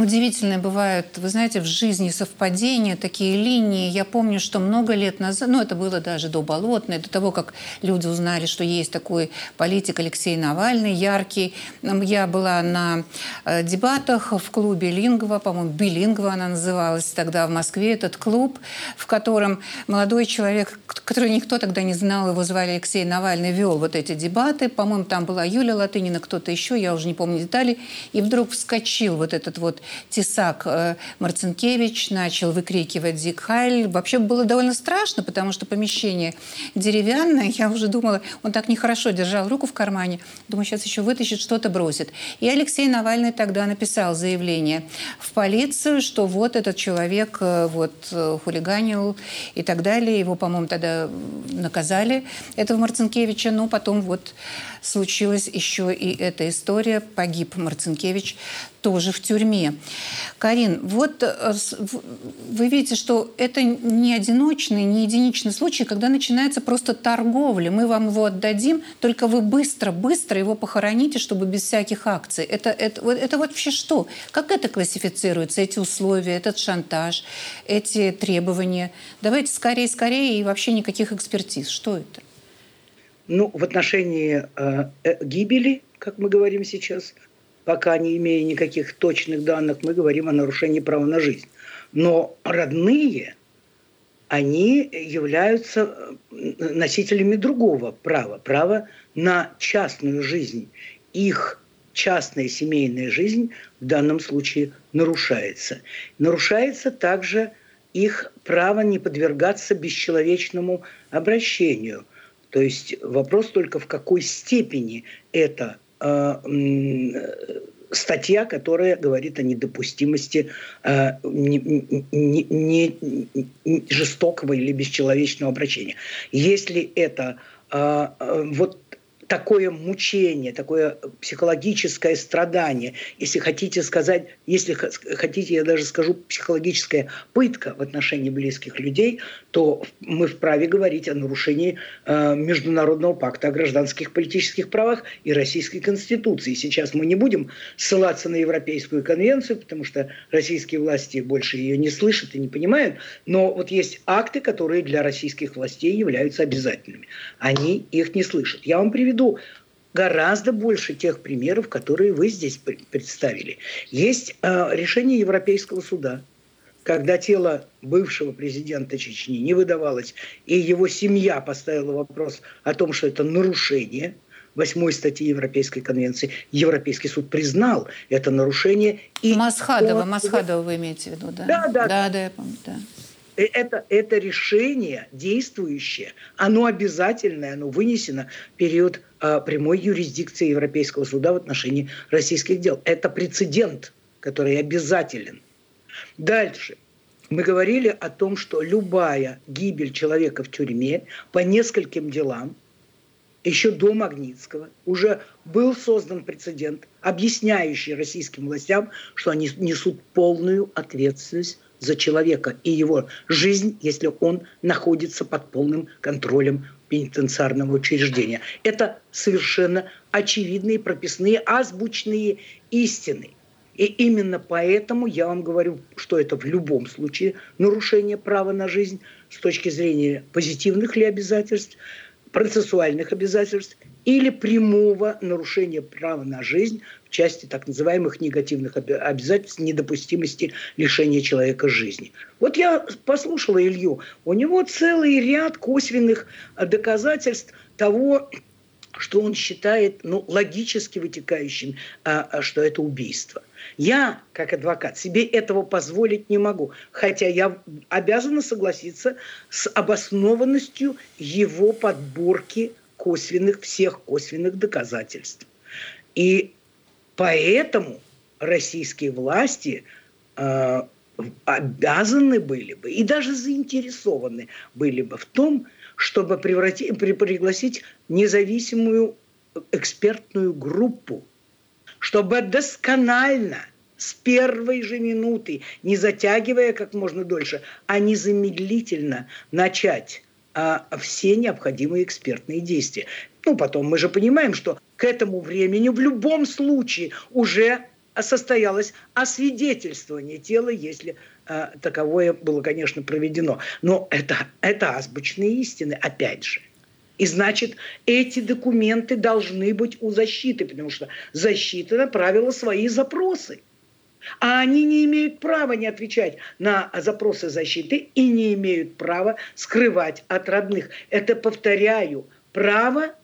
Удивительные бывают, вы знаете, в жизни совпадения, такие линии. Я помню, что много лет назад, ну это было даже до Болотной, до того, как люди узнали, что есть такой политик Алексей Навальный, яркий. Я была на дебатах в клубе «Лингва», по-моему, «Билингва» она называлась тогда в Москве, этот клуб, в котором молодой человек, который никто тогда не знал, его звали Алексей Навальный, вел вот эти дебаты. По-моему, там была Юлия Латынина, кто-то еще, я уже не помню деталей. И вдруг вскочил вот этот вот тесак Марцинкевич, начал выкрикивать «Зиг Хайль». Вообще было довольно страшно, потому что помещение деревянное. Я уже думала, он так нехорошо держал руку в кармане. Думаю, сейчас еще вытащит, что-то бросит. И Алексей Навальный тогда написал заявление в полицию, что вот этот человек вот, хулиганил и так далее. Его, по-моему, тогда наказали, этого Марцинкевича. Но потом вот случилась еще и эта история. Погиб Марцинкевич тоже в тюрьме. Карин, вот вы видите, что это не одиночный, не единичный случай, когда начинается просто торговля. Мы вам его отдадим, только вы быстро-быстро его похороните, чтобы без всяких акций. Это, это, это вообще что? Как это классифицируется? Эти условия, этот шантаж, эти требования? Давайте скорее-скорее и вообще никаких экспертиз. Что это? Ну, в отношении э, гибели, как мы говорим сейчас, пока не имея никаких точных данных, мы говорим о нарушении права на жизнь. Но родные, они являются носителями другого права, права на частную жизнь. Их частная семейная жизнь в данном случае нарушается. Нарушается также их право не подвергаться бесчеловечному обращению. То есть вопрос только в какой степени это э, статья, которая говорит о недопустимости э, не, не, не, не жестокого или бесчеловечного обращения. Если это э, вот такое мучение, такое психологическое страдание, если хотите сказать, если хотите, я даже скажу, психологическая пытка в отношении близких людей, то мы вправе говорить о нарушении э, Международного пакта о гражданских и политических правах и Российской Конституции. Сейчас мы не будем ссылаться на Европейскую конвенцию, потому что российские власти больше ее не слышат и не понимают, но вот есть акты, которые для российских властей являются обязательными. Они их не слышат. Я вам приведу гораздо больше тех примеров, которые вы здесь представили. Есть э, решение Европейского суда, когда тело бывшего президента Чечни не выдавалось, и его семья поставила вопрос о том, что это нарушение восьмой статьи Европейской конвенции. Европейский суд признал это нарушение. И Масхадова, он... Масхадова вы имеете в виду, да? Да, да. Да, да, я помню, да. Это, это решение действующее, оно обязательное, оно вынесено в период э, прямой юрисдикции Европейского суда в отношении российских дел. Это прецедент, который обязателен. Дальше. Мы говорили о том, что любая гибель человека в тюрьме по нескольким делам, еще до Магнитского, уже был создан прецедент, объясняющий российским властям, что они несут полную ответственность за человека и его жизнь, если он находится под полным контролем пенитенциарного учреждения. Это совершенно очевидные, прописные, азбучные истины. И именно поэтому я вам говорю, что это в любом случае нарушение права на жизнь с точки зрения позитивных ли обязательств, процессуальных обязательств или прямого нарушения права на жизнь в части так называемых негативных обязательств, недопустимости лишения человека жизни. Вот я послушала Илью, у него целый ряд косвенных доказательств того, что он считает, ну, логически вытекающим, что это убийство. Я, как адвокат, себе этого позволить не могу, хотя я обязана согласиться с обоснованностью его подборки косвенных, всех косвенных доказательств. И поэтому российские власти э, обязаны были бы и даже заинтересованы были бы в том, чтобы превратить, пригласить независимую экспертную группу, чтобы досконально, с первой же минуты, не затягивая как можно дольше, а незамедлительно начать а, все необходимые экспертные действия. Ну, потом мы же понимаем, что к этому времени в любом случае уже состоялось освидетельствование тела, если а, таковое было, конечно, проведено. Но это, это азбучные истины, опять же. И значит, эти документы должны быть у защиты, потому что защита направила свои запросы. А они не имеют права не отвечать на запросы защиты и не имеют права скрывать от родных. Это, повторяю, право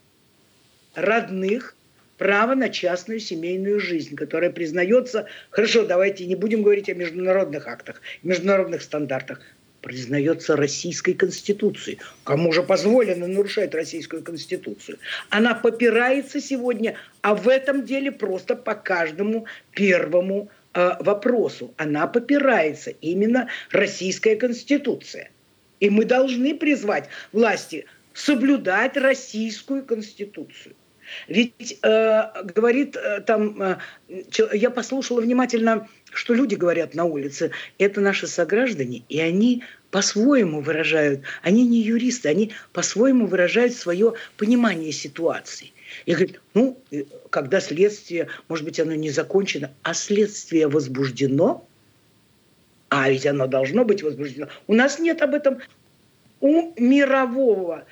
родных, право на частную семейную жизнь, которая признается, хорошо, давайте не будем говорить о международных актах, международных стандартах, признается Российской Конституцией. Кому же позволено нарушать Российскую Конституцию? Она попирается сегодня, а в этом деле просто по каждому первому э, вопросу. Она попирается, именно Российская Конституция. И мы должны призвать власти соблюдать Российскую Конституцию. Ведь э, говорит э, там, э, я послушала внимательно, что люди говорят на улице. Это наши сограждане, и они по-своему выражают, они не юристы, они по-своему выражают свое понимание ситуации. И говорит, ну, когда следствие, может быть, оно не закончено, а следствие возбуждено, а ведь оно должно быть возбуждено. У нас нет об этом у мирового,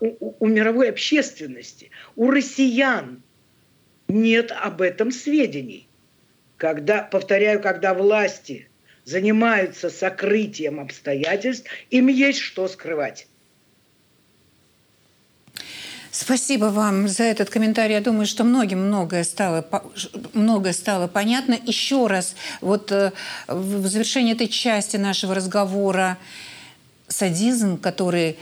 у, у мировой общественности, у россиян нет об этом сведений. Когда, повторяю, когда власти занимаются сокрытием обстоятельств, им есть что скрывать. Спасибо вам за этот комментарий. Я думаю, что многим многое стало, многое стало понятно. Еще раз, вот в завершении этой части нашего разговора, садизм, который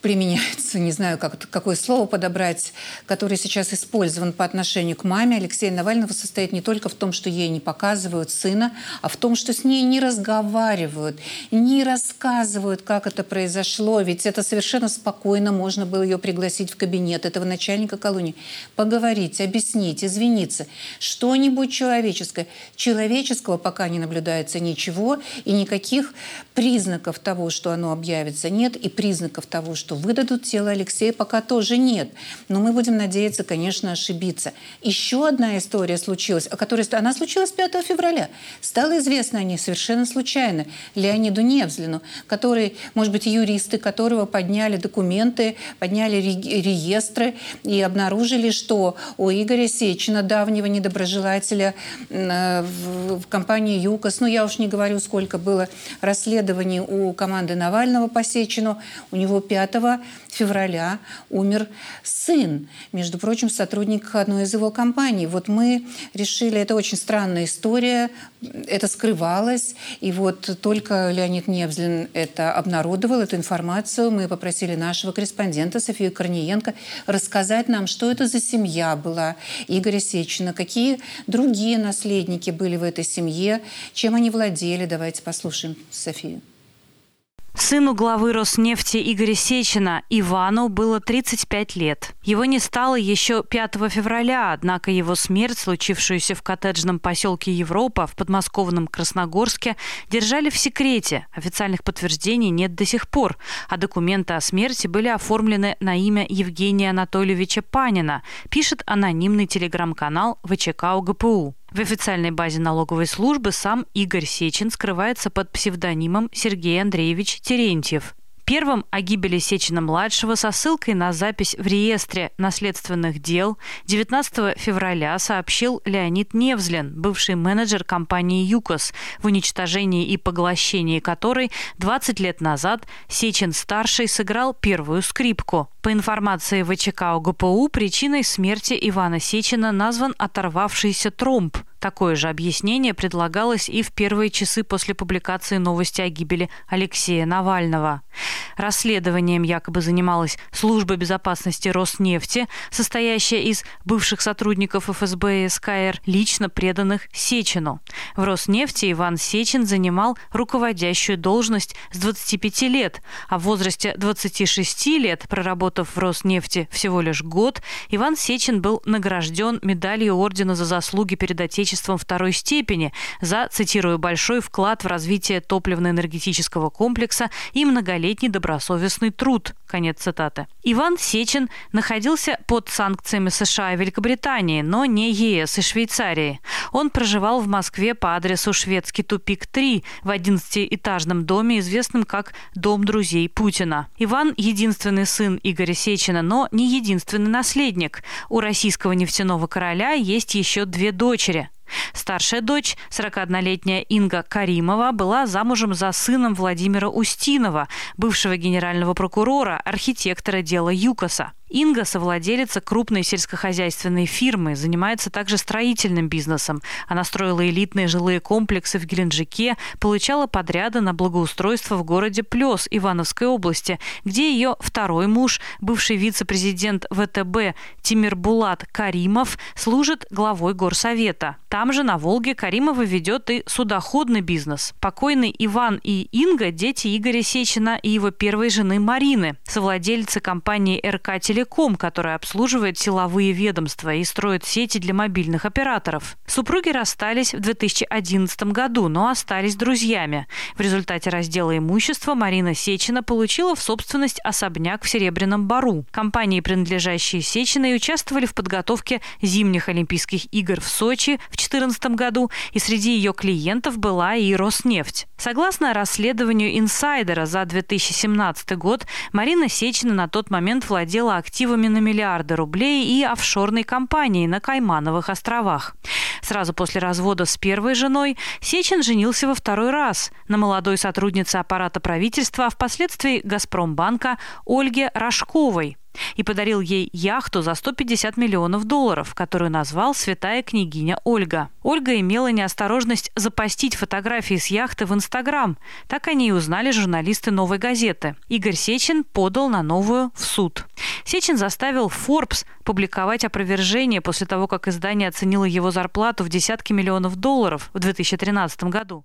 применяется, не знаю, как, какое слово подобрать, который сейчас использован по отношению к маме Алексея Навального, состоит не только в том, что ей не показывают сына, а в том, что с ней не разговаривают, не рассказывают, как это произошло. Ведь это совершенно спокойно можно было ее пригласить в кабинет этого начальника колонии, поговорить, объяснить, извиниться. Что-нибудь человеческое. Человеческого пока не наблюдается ничего, и никаких признаков того, что оно объявится, нет, и признаков того, что что выдадут тело Алексея, пока тоже нет. Но мы будем надеяться, конечно, ошибиться. Еще одна история случилась, о которой она случилась пятого февраля. Стало известно о ней совершенно случайно Леониду Невзлину, который, может быть, юристы которого подняли документы, подняли реестры и обнаружили, что у Игоря Сечина, давнего недоброжелателя в компании ЮКОС, ну я уж не говорю, сколько было расследований у команды Навального по Сечину, у него пятого февраля умер сын, между прочим, сотрудник одной из его компаний. Вот мы решили, это очень странная история, это скрывалось, и вот только Леонид Невзлин это обнародовал, эту информацию. Мы попросили нашего корреспондента Софию Корниенко рассказать нам, что это за семья была Игоря Сечина, какие другие наследники были в этой семье, чем они владели. Давайте послушаем Софию. Сыну главы Роснефти Игоря Сечина, Ивану, было тридцать пять лет. Его не стало еще пятого февраля, однако его смерть, случившуюся в коттеджном поселке Европа в подмосковном Красногорске, держали в секрете. Официальных подтверждений нет до сих пор, а документы о смерти были оформлены на имя Евгения Анатольевича Панина, пишет анонимный телеграм-канал ВЧК ОГПУ. В официальной базе налоговой службы сам Игорь Сечин скрывается под псевдонимом Сергей Андреевич Терентьев. Первым о гибели Сечина-младшего со ссылкой на запись в реестре наследственных дел девятнадцатого февраля сообщил Леонид Невзлин, бывший менеджер компании ЮКОС, в уничтожении и поглощении которой двадцать лет назад Сечин-старший сыграл первую скрипку. По информации ВЧК ОГПУ, причиной смерти Ивана Сечина назван оторвавшийся тромб. Такое же объяснение предлагалось и в первые часы после публикации новости о гибели Алексея Навального. Расследованием якобы занималась служба безопасности Роснефти, состоящая из бывших сотрудников ФСБ и СКР, лично преданных Сечину. В Роснефти Иван Сечин занимал руководящую должность с двадцати пяти лет, а в возрасте двадцати шести лет, проработав в Роснефти всего лишь год, Иван Сечин был награжден медалью Ордена за заслуги перед Отечеством второй степени за, цитирую, большой вклад в развитие топливно-энергетического комплекса и многолетний добросовестный труд. Конец цитаты. Иван Сечин находился под санкциями США и Великобритании, но не ЕС и Швейцарии. Он проживал в Москве по адресу Шведский тупик три в одиннадцатиэтажном доме, известном как «Дом друзей Путина». Иван – единственный сын Игоря Сечина, но не единственный наследник. У российского нефтяного короля есть еще две дочери. Старшая дочь, сорокаоднолетняя Инга Каримова, была замужем за сыном Владимира Устинова, бывшего генерального прокурора, архитектора дела ЮКОСа. Инга – совладелица крупной сельскохозяйственной фирмы, занимается также строительным бизнесом. Она строила элитные жилые комплексы в Геленджике, получала подряды на благоустройство в городе Плес Ивановской области, где ее второй муж, бывший вице-президент ВТБ Тимербулат Каримов, служит главой горсовета. Там же, на Волге, Каримова ведет и судоходный бизнес. Покойный Иван и Инга – дети Игоря Сечина и его первой жены Марины, совладелицы компании РК «Телефон». Телеком, которая обслуживает силовые ведомства и строит сети для мобильных операторов. Супруги расстались в две тысячи одиннадцатом году, но остались друзьями. В результате раздела имущества Марина Сечина получила в собственность особняк в Серебряном Бару. Компании, принадлежащие Сечиной, участвовали в подготовке зимних Олимпийских игр в Сочи в две тысячи четырнадцатом году, и среди ее клиентов была и Роснефть. Согласно расследованию «Инсайдера» за две тысячи семнадцатый год, Марина Сечина на тот момент владела активами на миллиарды рублей и офшорной компанией на Каймановых островах. Сразу после развода с первой женой Сечин женился во второй раз на молодой сотруднице аппарата правительства, а впоследствии «Газпромбанка» Ольге Рожковой, и подарил ей яхту за сто пятьдесят миллионов долларов, которую назвал «Святая княгиня Ольга». Ольга имела неосторожность запостить фотографии с яхты в Инстаграм. Так они и узнали журналисты «Новой газеты». Игорь Сечин подал на новую в суд. Сечин заставил Forbes публиковать опровержение после того, как издание оценило его зарплату в десятки миллионов долларов в две тысячи тринадцатом году.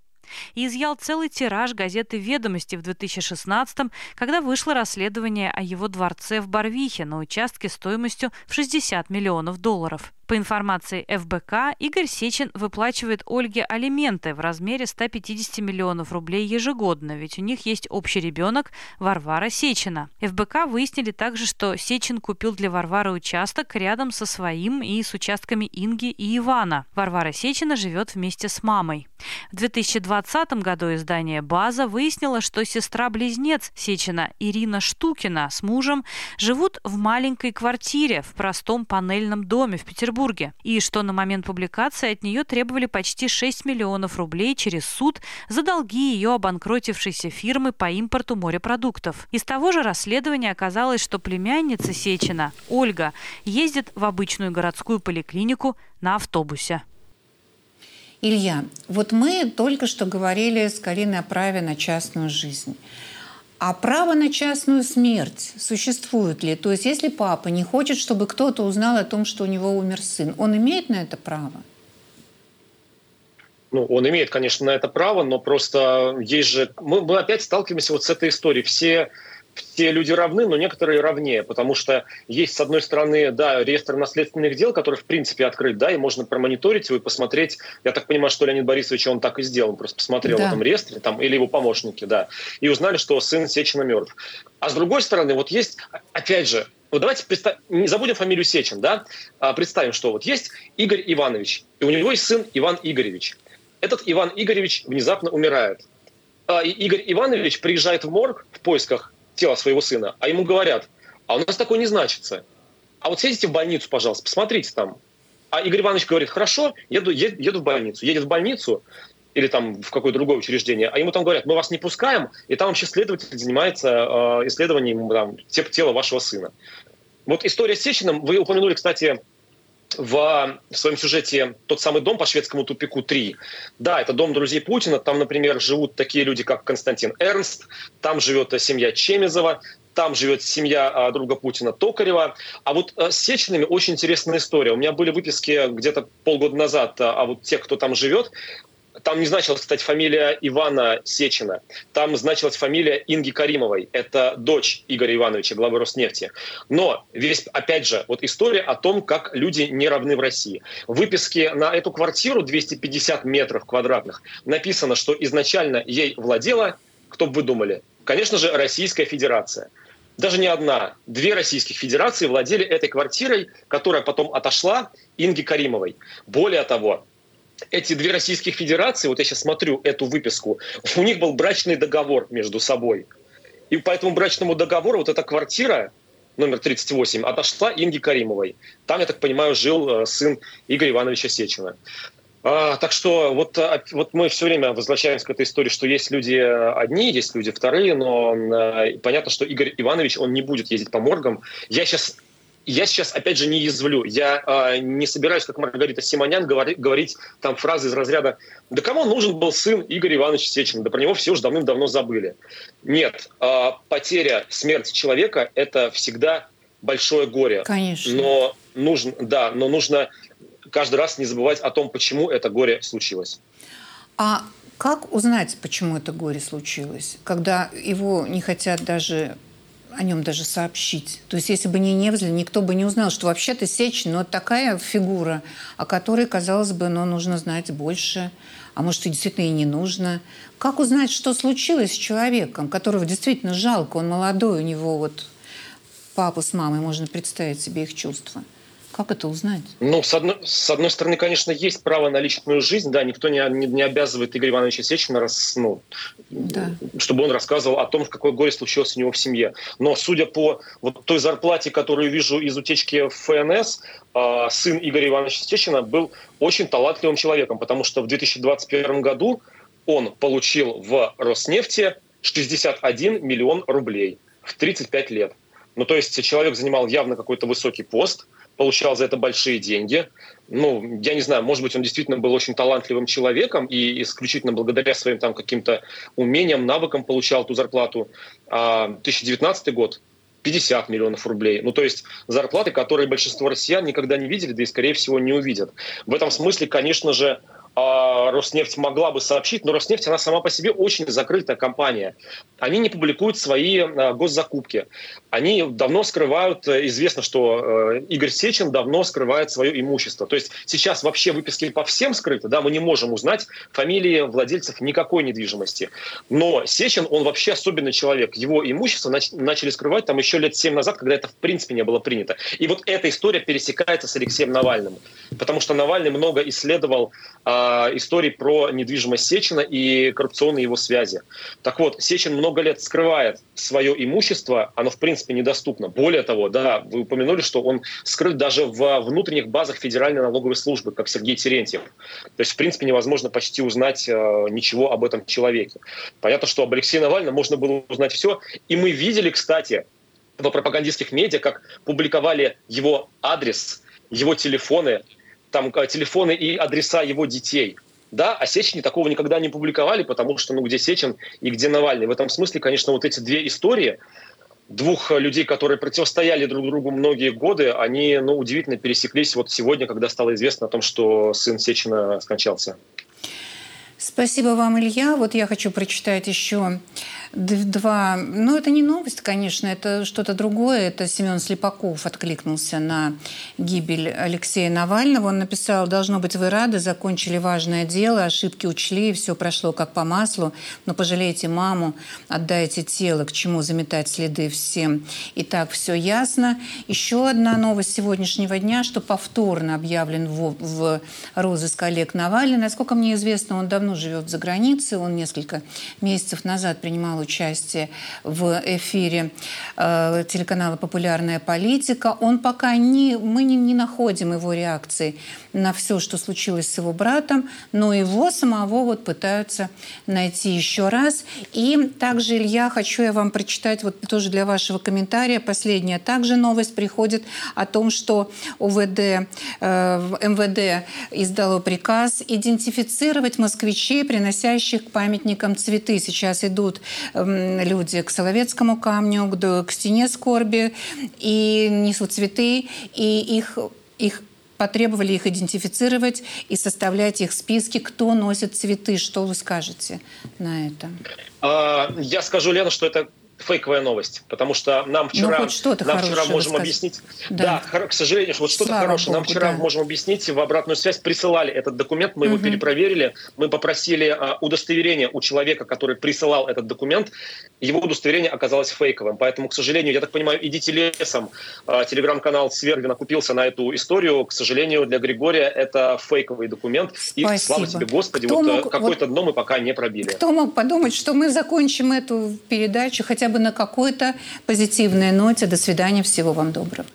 И изъял целый тираж газеты «Ведомости» в две тысячи шестнадцатом, когда вышло расследование о его дворце в Барвихе на участке стоимостью в шестьдесят миллионов долларов. По информации эф бэ ка, Игорь Сечин выплачивает Ольге алименты в размере сто пятьдесят миллионов рублей ежегодно, ведь у них есть общий ребенок Варвара Сечина. эф бэ ка выяснили также, что Сечин купил для Варвары участок рядом со своим и с участками Инги и Ивана. Варвара Сечина живет вместе с мамой. В две тысячи двадцатом году издание «База» выяснило, что сестра-близнец Сечина Ирина Штукина с мужем живут в маленькой квартире в простом панельном доме в Петербурге. И что на момент публикации от нее требовали почти шесть миллионов рублей через суд за долги ее обанкротившейся фирмы по импорту морепродуктов. Из того же расследования оказалось, что племянница Сечина, Ольга, ездит в обычную городскую поликлинику на автобусе. Илья, вот мы только что говорили с Кариной о праве на частную жизнь. А право на частную смерть существует ли? То есть если папа не хочет, чтобы кто-то узнал о том, что у него умер сын, он имеет на это право? Ну, он имеет, конечно, на это право, но просто есть же... Мы, мы опять сталкиваемся вот с этой историей. Все... Все люди равны, но некоторые равнее, потому что есть, с одной стороны, да, реестр наследственных дел, который, в принципе, открыт, да, и можно промониторить его и посмотреть. Я так понимаю, что Леонид Борисович, он так и сделал, он просто посмотрел да. в этом реестре, там, или его помощники, да, и узнали, что сын Сечина мертв. А с другой стороны, вот есть, опять же, вот давайте представ... не забудем фамилию Сечин, да, а представим, что вот есть Игорь Иванович, и у него есть сын Иван Игоревич. Этот Иван Игоревич внезапно умирает. И Игорь Иванович приезжает в морг в поисках тела своего сына, а ему говорят, а у нас такое не значится. А вот съездите в больницу, пожалуйста, посмотрите там. А Игорь Иванович говорит, хорошо, еду, еду, еду в больницу. Едет в больницу или там в какое-то другое учреждение, а ему там говорят, мы вас не пускаем, и там вообще следователь занимается э, исследованием там, тела вашего сына. Вот история с Сечиным, вы упомянули, кстати, в своем сюжете тот самый дом по Шведскому тупику три. Да, это дом друзей Путина. Там, например, живут такие люди, как Константин Эрнст. Там живет семья Чемизова. Там живет семья а, друга Путина Токарева. А вот а, с Сечиными очень интересная история. У меня были выписки где-то полгода назад. А, а вот те, кто там живет, там не значилась, кстати, фамилия Ивана Сечина. Там значилась фамилия Инги Каримовой. Это дочь Игоря Ивановича, главы Роснефти. Но весь, опять же, вот история о том, как люди не равны в России. В выписке на эту квартиру двести пятьдесят метров квадратных написано, что изначально ей владела, кто бы вы думали, конечно же, Российская Федерация. Даже не одна, две российских федерации владели этой квартирой, которая потом отошла Инге Каримовой. Более того, эти две российских федерации, вот я сейчас смотрю эту выписку, у них был брачный договор между собой. И по этому брачному договору вот эта квартира, номер тридцать восемь, отошла Инге Каримовой. Там, я так понимаю, жил сын Игоря Ивановича Сечина. А, так что вот, вот мы все время возвращаемся к этой истории, что есть люди одни, есть люди вторые, но а, понятно, что Игорь Иванович, он не будет ездить по моргам. Я сейчас... Я сейчас, опять же, не язвлю. Я э, не собираюсь, как Маргарита Симонян, говори, говорить там фразы из разряда «Да кому нужен был сын Игоря Ивановича Сечина? Да про него все уже давным-давно забыли». Нет, э, потеря, смерть человека – это всегда большое горе. Конечно. Но нужно, да, но нужно каждый раз не забывать о том, почему это горе случилось. А как узнать, почему это горе случилось, когда его не хотят даже о нем даже сообщить. То есть если бы не Невзлин, никто бы не узнал, что вообще-то Сечин, но ну, такая фигура, о которой, казалось бы, но нужно знать больше, а может, и действительно и не нужно. Как узнать, что случилось с человеком, которого действительно жалко, он молодой, у него вот папа с мамой, можно представить себе их чувства. Как это узнать? Ну, с одной, с одной стороны, конечно, есть право на личную жизнь. Да, никто не, не, не обязывает Игоря Ивановича Сечина, раз, ну, да. чтобы он рассказывал о том, какое горе случилось у него в семье. Но судя по вот той зарплате, которую вижу из утечки в ФНС, э, сын Игоря Ивановича Сечина был очень талантливым человеком, потому что в две тысячи двадцать первом году он получил в Роснефти шестьдесят один миллион рублей в тридцать пять лет. Ну, то есть человек занимал явно какой-то высокий пост, получал за это большие деньги. Ну, я не знаю, может быть, он действительно был очень талантливым человеком и исключительно благодаря своим там каким-то умениям, навыкам получал ту зарплату. А две тысячи девятнадцатый год – пятьдесят миллионов рублей. Ну, то есть зарплаты, которые большинство россиян никогда не видели, да и, скорее всего, не увидят. В этом смысле, конечно же, Роснефть могла бы сообщить, но Роснефть, она сама по себе очень закрытая компания. Они не публикуют свои госзакупки. Они давно скрывают, известно, что Игорь Сечин давно скрывает свое имущество. То есть сейчас вообще выписки по всем скрыты, да, мы не можем узнать фамилии владельцев никакой недвижимости. Но Сечин, он вообще особенный человек. Его имущество начали скрывать там еще лет семь назад, когда это в принципе не было принято. И вот эта история пересекается с Алексеем Навальным, потому что Навальный много исследовал историй про недвижимость Сечина и коррупционные его связи. Так вот, Сечин много лет скрывает свое имущество, оно в принципе недоступно. Более того, да, вы упомянули, что он скрыт даже во внутренних базах Федеральной налоговой службы, как Сергей Терентьев. То есть, в принципе, невозможно почти узнать э, ничего об этом человеке. Понятно, что об Алексее Навальном можно было узнать все. И мы видели, кстати, в пропагандистских медиа, как публиковали его адрес, его телефоны, там телефоны и адреса его детей. Да, а Сечине такого никогда не публиковали, потому что, ну, где Сечин и где Навальный. В этом смысле, конечно, вот эти две истории двух людей, которые противостояли друг другу многие годы, они, ну, удивительно пересеклись вот сегодня, когда стало известно о том, что сын Сечина скончался. Спасибо вам, Илья. Вот я хочу прочитать еще два... Ну, это не новость, конечно, это что-то другое. Это Семен Слепаков откликнулся на гибель Алексея Навального. Он написал: «Должно быть, вы рады, закончили важное дело, ошибки учли, и все прошло как по маслу. Но пожалейте маму, отдайте тело, к чему заметать следы всем. И так все ясно». Еще одна новость сегодняшнего дня, что повторно объявлен в, в розыск Олег Навальный. Насколько мне известно, он давно живет за границей. Он несколько месяцев назад принимал участие в эфире э, телеканала «Популярная политика». Он пока не... Мы не, не находим его реакции на все, что случилось с его братом, но его самого вот пытаются найти еще раз. И также, Илья, хочу я вам прочитать вот тоже для вашего комментария. Последняя также новость приходит о том, что ОВД, э, МВД издало приказ идентифицировать москвичей, приносящих к памятникам цветы. Сейчас идут э, люди к Соловецкому камню, к, к стене скорби и несут цветы, и их, их потребовали их идентифицировать и составлять их списки, кто носит цветы. Что вы скажете на это? А, я скажу, Лена, что это фейковая новость, потому что нам вчера, ну, нам вчера можем объяснить, да. да, к сожалению, вот что-то Слава хорошее, Богу, нам вчера да. можем объяснить, в обратную связь присылали этот документ, мы угу. его перепроверили, мы попросили удостоверение у человека, который присылал этот документ, его удостоверение оказалось фейковым, поэтому, к сожалению, я так понимаю, идите лесом, телеграм-канал Свергина купился на эту историю, к сожалению, для Григория это фейковый документ, Спасибо. И слава тебе, Господи, кто вот мог, какое-то вот дно мы пока не пробили. Кто мог подумать, что мы закончим эту передачу, хотя бы на какой-то позитивной ноте. До свидания, всего вам доброго.